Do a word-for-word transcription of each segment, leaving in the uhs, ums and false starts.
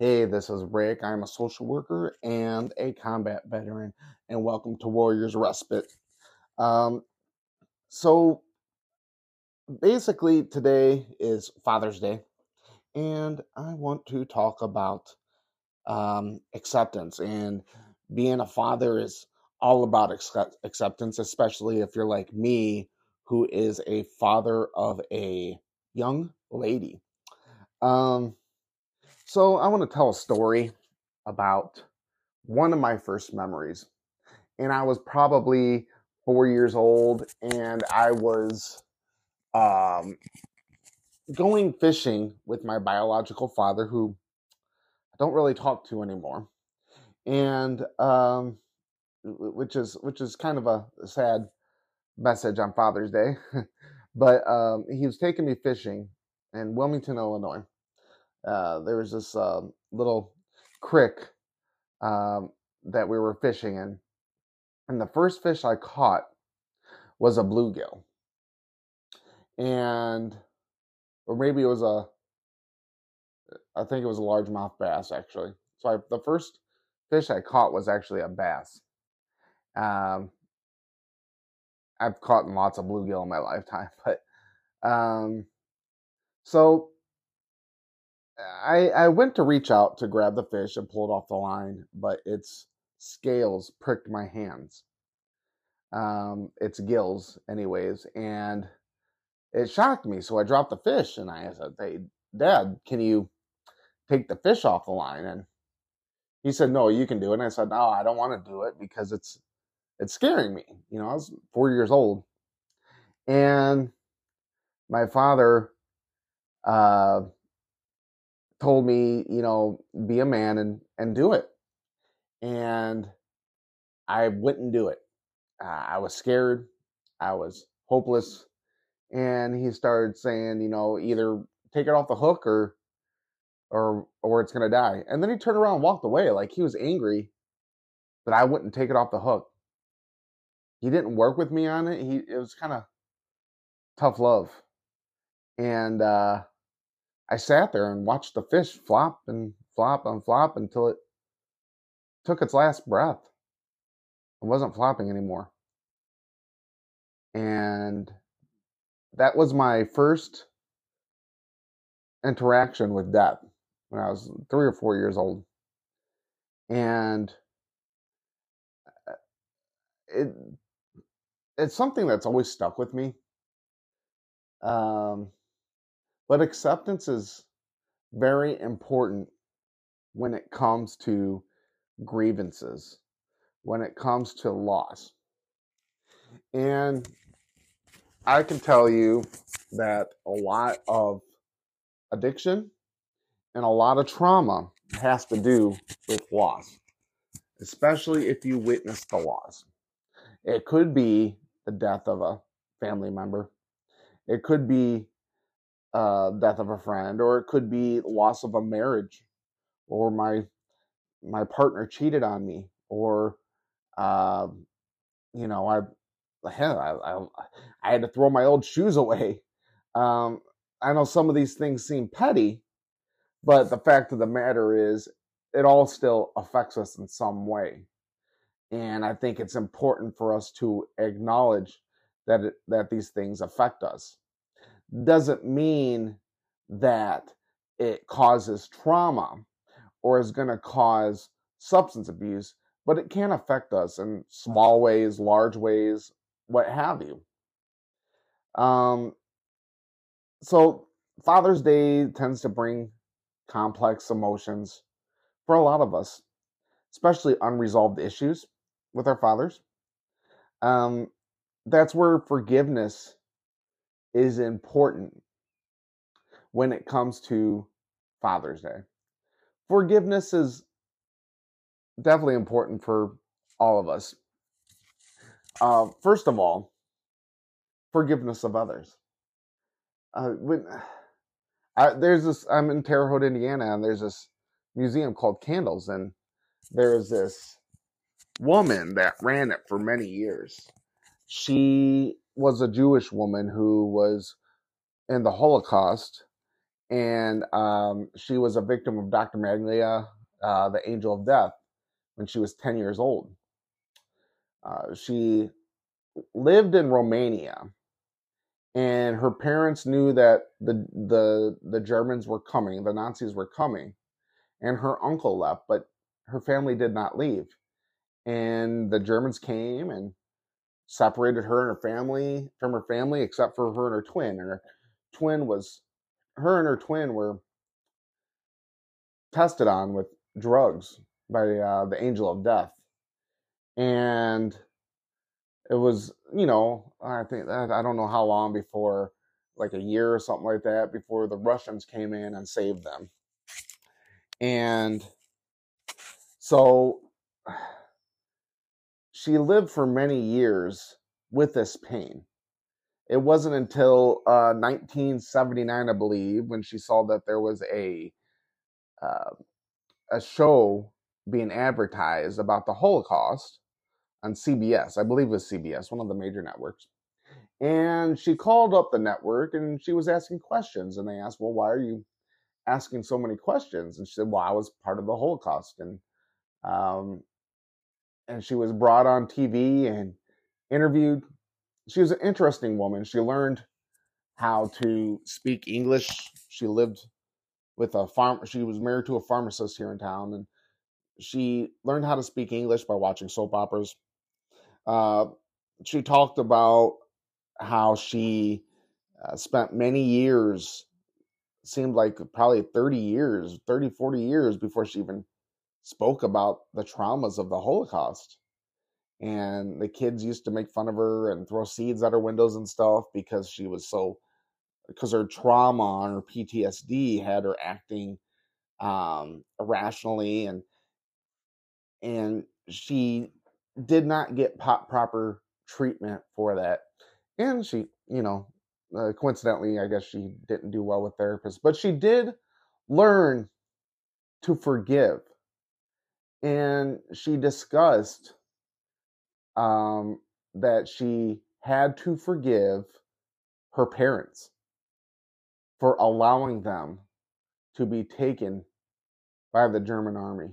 Hey, this is Rick. I'm a social worker and a combat veteran, and welcome to Warriors Respite. Um, so basically today is Father's Day, and I want to talk about um, acceptance, and being a father is all about accept- acceptance, especially if you're like me, who is a father of a young lady. Um, so I want to tell a story about one of my first memories. And I was probably four years old, and I was um, going fishing with my biological father, who I don't really talk to anymore. And um, which is, which is kind of a sad message on Father's Day, but um, he was taking me fishing in Wilmington, Illinois. Uh, there was this uh, little creek um, that we were fishing in, and the first fish I caught was a bluegill, and or maybe it was a, I think it was a largemouth bass actually. So I, the first fish I caught was actually a bass. Um, I've caught lots of bluegill in my lifetime, but um, so I, I went to reach out to grab the fish and pull it off the line, but its scales pricked my hands, um, its gills anyways, and it shocked me. So I dropped the fish, and I said, "Hey, Dad, can you take the fish off the line?" And he said, "No, you can do it." And I said, "No, I don't want to do it because it's It's scaring me." You know, I was four years old. And my father uh, told me, you know, be a man and, and do it. And I wouldn't do it. Uh, I was scared. I was hopeless. And he started saying, you know, either take it off the hook or, or, or it's going to die. And then he turned around and walked away. Like, he was angry that I wouldn't take it off the hook. He didn't work with me on it. He it was kind of tough love. And uh, I sat there and watched the fish flop and flop and flop until it took its last breath. It wasn't flopping anymore. And that was my first interaction with death when I was three or four years old. And it... It's something that's always stuck with me. Um, but acceptance is very important when it comes to grievances, when it comes to loss. And I can tell you that a lot of addiction and a lot of trauma has to do with loss, especially if you witness the loss. It could be the death of a family member. It could be uh, death of a friend, or it could be loss of a marriage, or my my partner cheated on me, or uh, you know, I hell, I, I I had to throw my old shoes away. Um, I know some of these things seem petty, but the fact of the matter is, it all still affects us in some way. And I think it's important for us to acknowledge that it, that these things affect us. Doesn't mean that it causes trauma or is going to cause substance abuse, but it can affect us in small ways, large ways, what have you. Um, so Father's Day tends to bring complex emotions for a lot of us, especially unresolved issues with our fathers. Um, that's where forgiveness is important when it comes to Father's Day. Forgiveness is definitely important for all of us. Uh, first of all, forgiveness of others. Uh, when I, there's this, I'm in Terre Haute, Indiana, and there's this museum called Candles, and there's this woman that ran it for many years. She was a Jewish woman who was in the Holocaust, And um, she was a victim of Doctor Mengele, uh, the Angel of Death, when she was ten years old. Uh, she lived in Romania, and her parents knew that the, the, the Germans were coming, the Nazis were coming, and her uncle left, but her family did not leave. And the Germans came and separated her and her family from her family, except for her and her twin. And her twin was, her and her twin were tested on with drugs by uh, the Angel of Death. And it was, you know, I think that, I don't know how long before, like a year or something like that, before the Russians came in and saved them. And so she lived for many years with this pain. It wasn't until uh, nineteen seventy-nine, I believe, when she saw that there was a uh, a show being advertised about the Holocaust on C B S. I believe it was C B S, one of the major networks. And she called up the network, and she was asking questions. And they asked, well, why are you asking so many questions? And she said, well, I was part of the Holocaust. And um, and she was brought on T V and interviewed. She was an interesting woman. She learned how to speak English. She lived with a farm. She was married to a pharmacist here in town, and she learned how to speak English by watching soap operas. Uh, she talked about how she uh, spent many years, seemed like probably thirty years, thirty, forty years before she even spoke about the traumas of the Holocaust. And the kids used to make fun of her and throw seeds at her windows and stuff because she was so, because her trauma and her P T S D had her acting um, irrationally, and and she did not get pop proper treatment for that. And she, you know, uh, coincidentally, I guess she didn't do well with therapists, but she did learn to forgive. And she discussed um, that she had to forgive her parents for allowing them to be taken by the German army.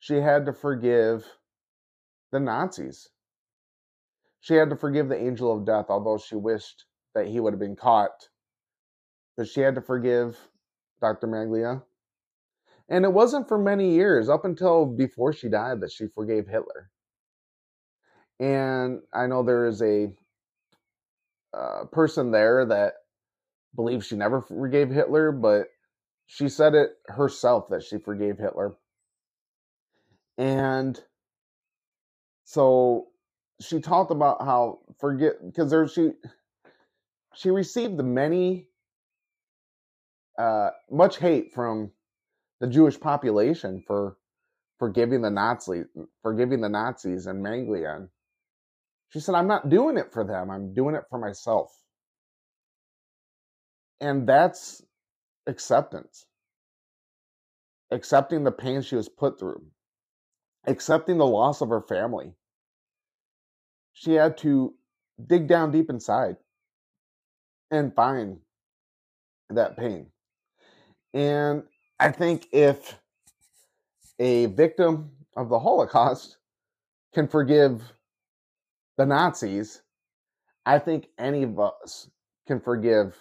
She had to forgive the Nazis. She had to forgive the Angel of Death, although she wished that he would have been caught. But she had to forgive Doctor Mengele. And it wasn't for many years, up until before she died, that she forgave Hitler. And I know there is a uh, person there that believes she never forgave Hitler, but she said it herself that she forgave Hitler. And so she talked about how forget because there she she received the many uh, much hate from the Jewish population for forgiving the Nazis, forgiving the Nazis and Mengele. She said, "I'm not doing it for them. I'm doing it for myself," and that's acceptance, accepting the pain she was put through. Accepting the loss of her family. She had to dig down deep inside and find that pain. And I think if a victim of the Holocaust can forgive the Nazis, I think any of us can forgive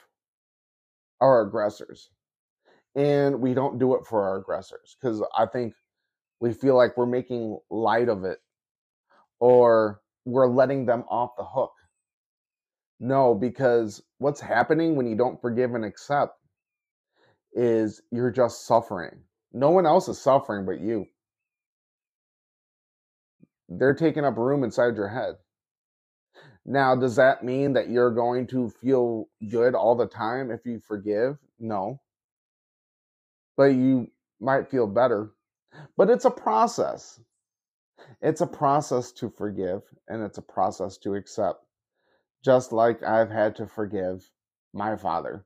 our aggressors. And we don't do it for our aggressors, because I think we feel like we're making light of it, or we're letting them off the hook. No, because what's happening when you don't forgive and accept is you're just suffering. No one else is suffering but you. They're taking up room inside your head. Now, does that mean that you're going to feel good all the time if you forgive? No. But you might feel better. But it's a process. It's a process to forgive, and it's a process to accept. Just like I've had to forgive my father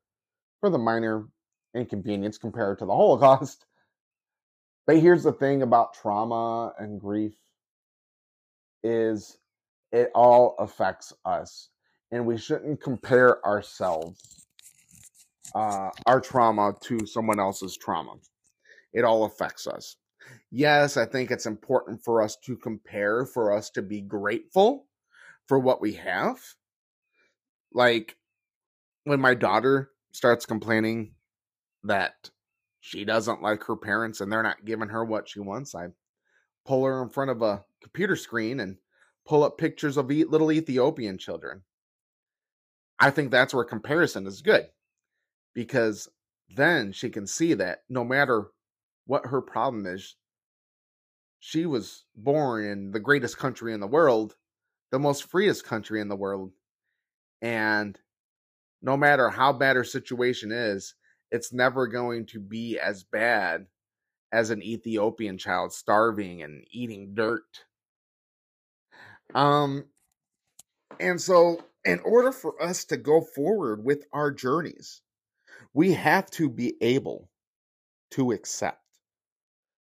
for the minor inconvenience compared to the Holocaust. But here's the thing about trauma and grief is it all affects us, and we shouldn't compare ourselves uh, our trauma to someone else's trauma. It all affects us. Yes, I think it's important for us to compare, for us to be grateful for what we have. Like when my daughter starts complaining that she doesn't like her parents and they're not giving her what she wants, I pull her in front of a computer screen and pull up pictures of little Ethiopian children. I think that's where comparison is good, because then she can see that no matter what her problem is, she was born in the greatest country in the world, the most freest country in the world. And no matter how bad her situation is, it's never going to be as bad as an Ethiopian child starving and eating dirt. Um, and so in order for us to go forward with our journeys, we have to be able to accept,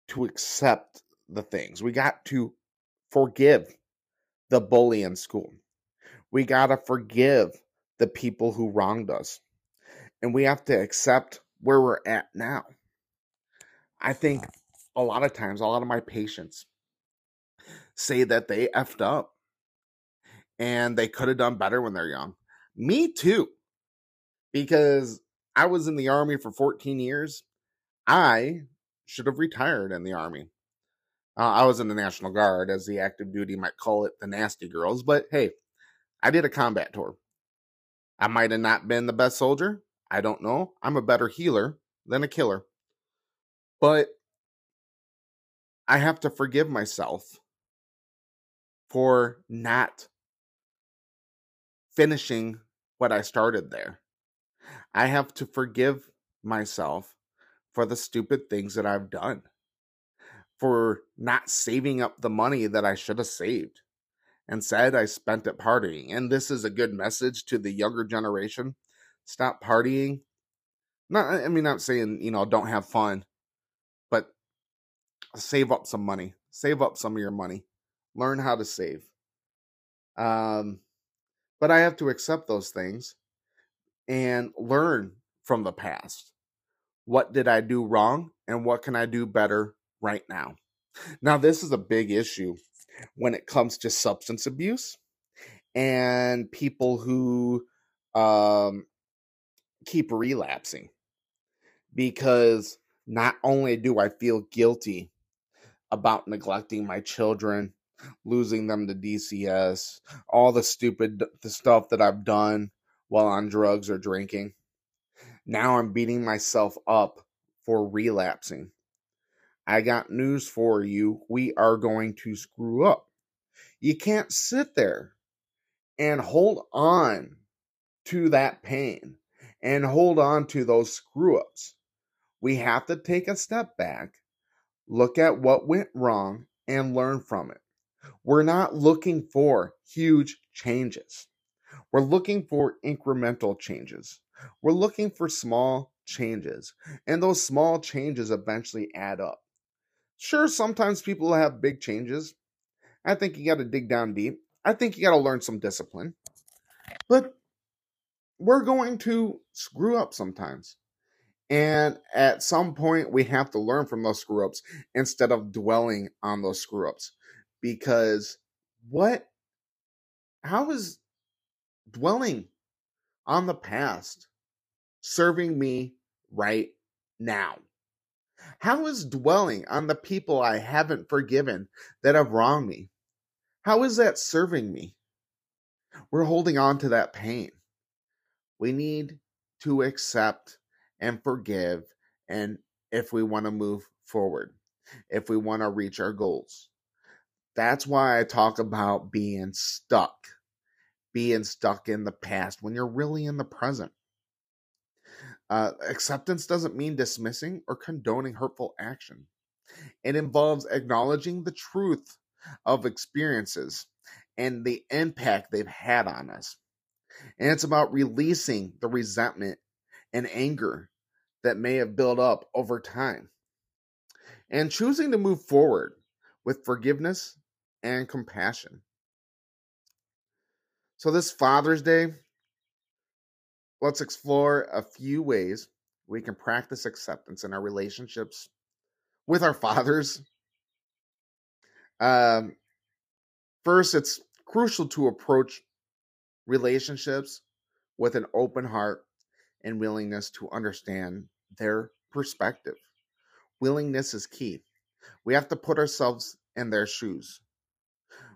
to accept the things. We got to forgive the bully in school. We got to forgive the people who wronged us. And we have to accept where we're at now. I think a lot of times, a lot of my patients say that they effed up and they could have done better when they're young. Me too, because I was in the Army for fourteen years. I should have retired in the Army. Uh, I was in the National Guard, as the active duty might call it, the nasty girls. But hey, I did a combat tour. I might have not been the best soldier. I don't know. I'm a better healer than a killer. But I have to forgive myself for not finishing what I started there. I have to forgive myself for the stupid things that I've done, for not saving up the money that I should have saved. Instead, I spent it partying. And this is a good message to the younger generation. Stop partying. Not, I mean, not saying, you know, don't have fun, but save up some money. Save up some of your money. Learn how to save. Um, but I have to accept those things and learn from the past. What did I do wrong, and what can I do better right now? Now, this is a big issue when it comes to substance abuse and people who um, keep relapsing, because not only do I feel guilty about neglecting my children, losing them to D C S, all the stupid the stuff that I've done while on drugs or drinking, now I'm beating myself up for relapsing. I got news for you. We are going to screw up. You can't sit there and hold on to that pain and hold on to those screw-ups. We have to take a step back, look at what went wrong, and learn from it. We're not looking for huge changes. We're looking for incremental changes. We're looking for small changes, and those small changes eventually add up. Sure, sometimes people have big changes. I think you got to dig down deep. I think you got to learn some discipline. But we're going to screw up sometimes. And at some point, we have to learn from those screw-ups instead of dwelling on those screw-ups. Because what, how is dwelling on the past serving me right now? How is dwelling on the people I haven't forgiven that have wronged me? How is that serving me? We're holding on to that pain. We need to accept and forgive, and if we want to move forward, if we want to reach our goals. That's why I talk about being stuck, being stuck in the past when you're really in the present. Uh, acceptance doesn't mean dismissing or condoning hurtful action. It involves acknowledging the truth of experiences and the impact they've had on us. And it's about releasing the resentment and anger that may have built up over time, and choosing to move forward with forgiveness and compassion. So this Father's Day, let's explore a few ways we can practice acceptance in our relationships with our fathers. Um, first, it's crucial to approach relationships with an open heart and willingness to understand their perspective. Willingness is key. We have to put ourselves in their shoes.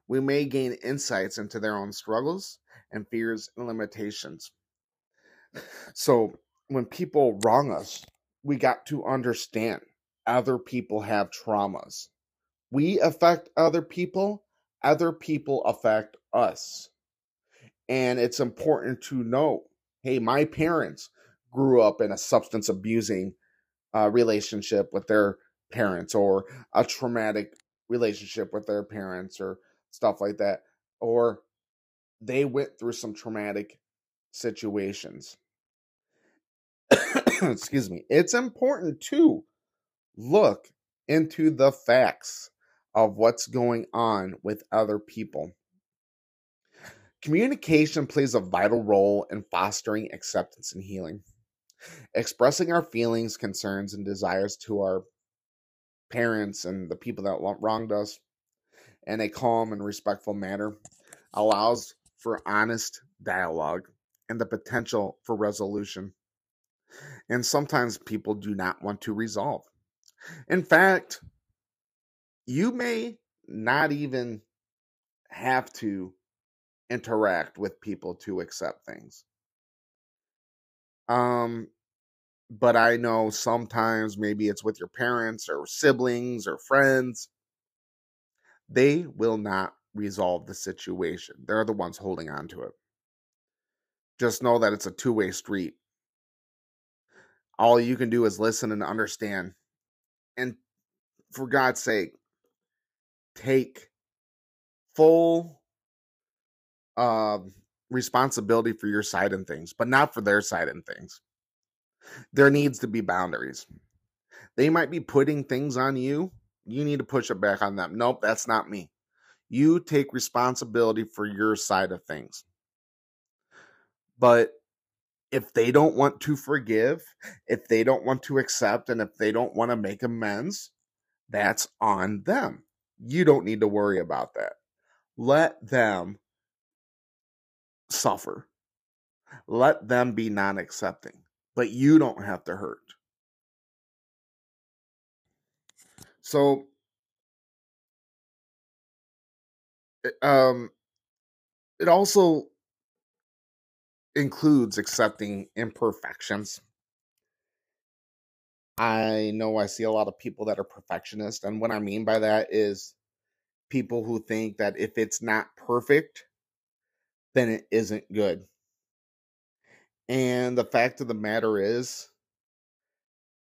We may gain insights into their own struggles and fears and limitations. So when people wrong us, we got to understand other people have traumas. We affect other people, other people affect us. And it's important to know, hey, my parents grew up in a substance abusing uh, relationship with their parents, or a traumatic relationship with their parents, or stuff like that, or they went through some traumatic situations. Excuse me. It's important to look into the facts of what's going on with other people. Communication plays a vital role in fostering acceptance and healing. Expressing our feelings, concerns, and desires to our parents and the people that wronged us in a calm and respectful manner allows for honest dialogue and the potential for resolution. And sometimes people do not want to resolve. In fact, you may not even have to interact with people to accept things. Um, but I know sometimes maybe it's with your parents or siblings or friends. They will not resolve the situation. They're the ones holding on to it. Just know that it's a two-way street. All you can do is listen and understand. And for God's sake, take full uh, responsibility for your side in things, but not for their side in things. There needs to be boundaries. They might be putting things on you. You need to push it back on them. Nope, that's not me. You take responsibility for your side of things. But if they don't want to forgive, if they don't want to accept, and if they don't want to make amends, that's on them. You don't need to worry about that. Let them suffer. Let them be non-accepting. But you don't have to hurt. So, um, it also includes accepting imperfections. I know I see a lot of people that are perfectionists, and what I mean by that is people who think that if it's not perfect, then it isn't good. And the fact of the matter is,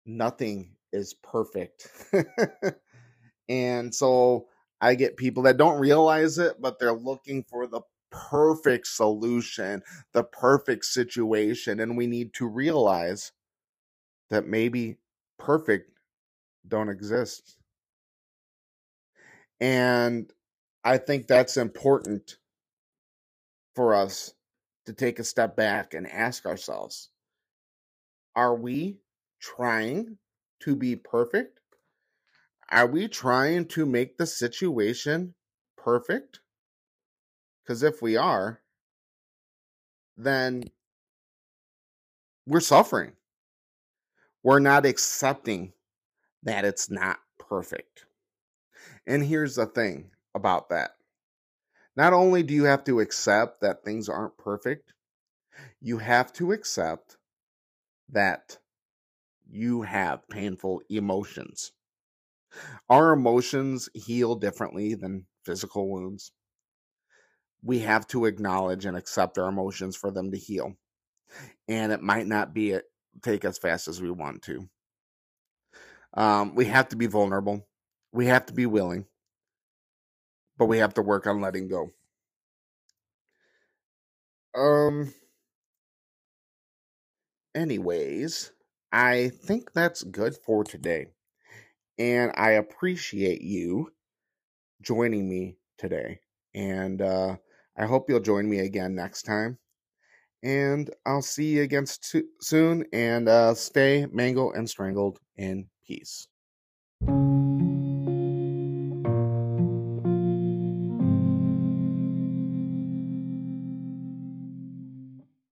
nothing is perfect. And so I get people that don't realize it, but they're looking for the perfect solution, the perfect situation. And we need to realize that maybe perfect don't exist. And I think that's important for us to take a step back and ask ourselves, are we trying to be perfect? Are we trying to make the situation perfect? Because if we are, then we're suffering. We're not accepting that it's not perfect. And here's the thing about that. Not only do you have to accept that things aren't perfect, you have to accept that you have painful emotions. Our emotions heal differently than physical wounds. We have to acknowledge and accept our emotions for them to heal. And it might not be it take as fast as we want to. Um, we have to be vulnerable. We have to be willing. But we have to work on letting go. Um. Anyways, I think that's good for today. And I appreciate you joining me today. And uh, I hope you'll join me again next time. and I'll see you again too- soon, and uh, stay mangled and strangled in peace.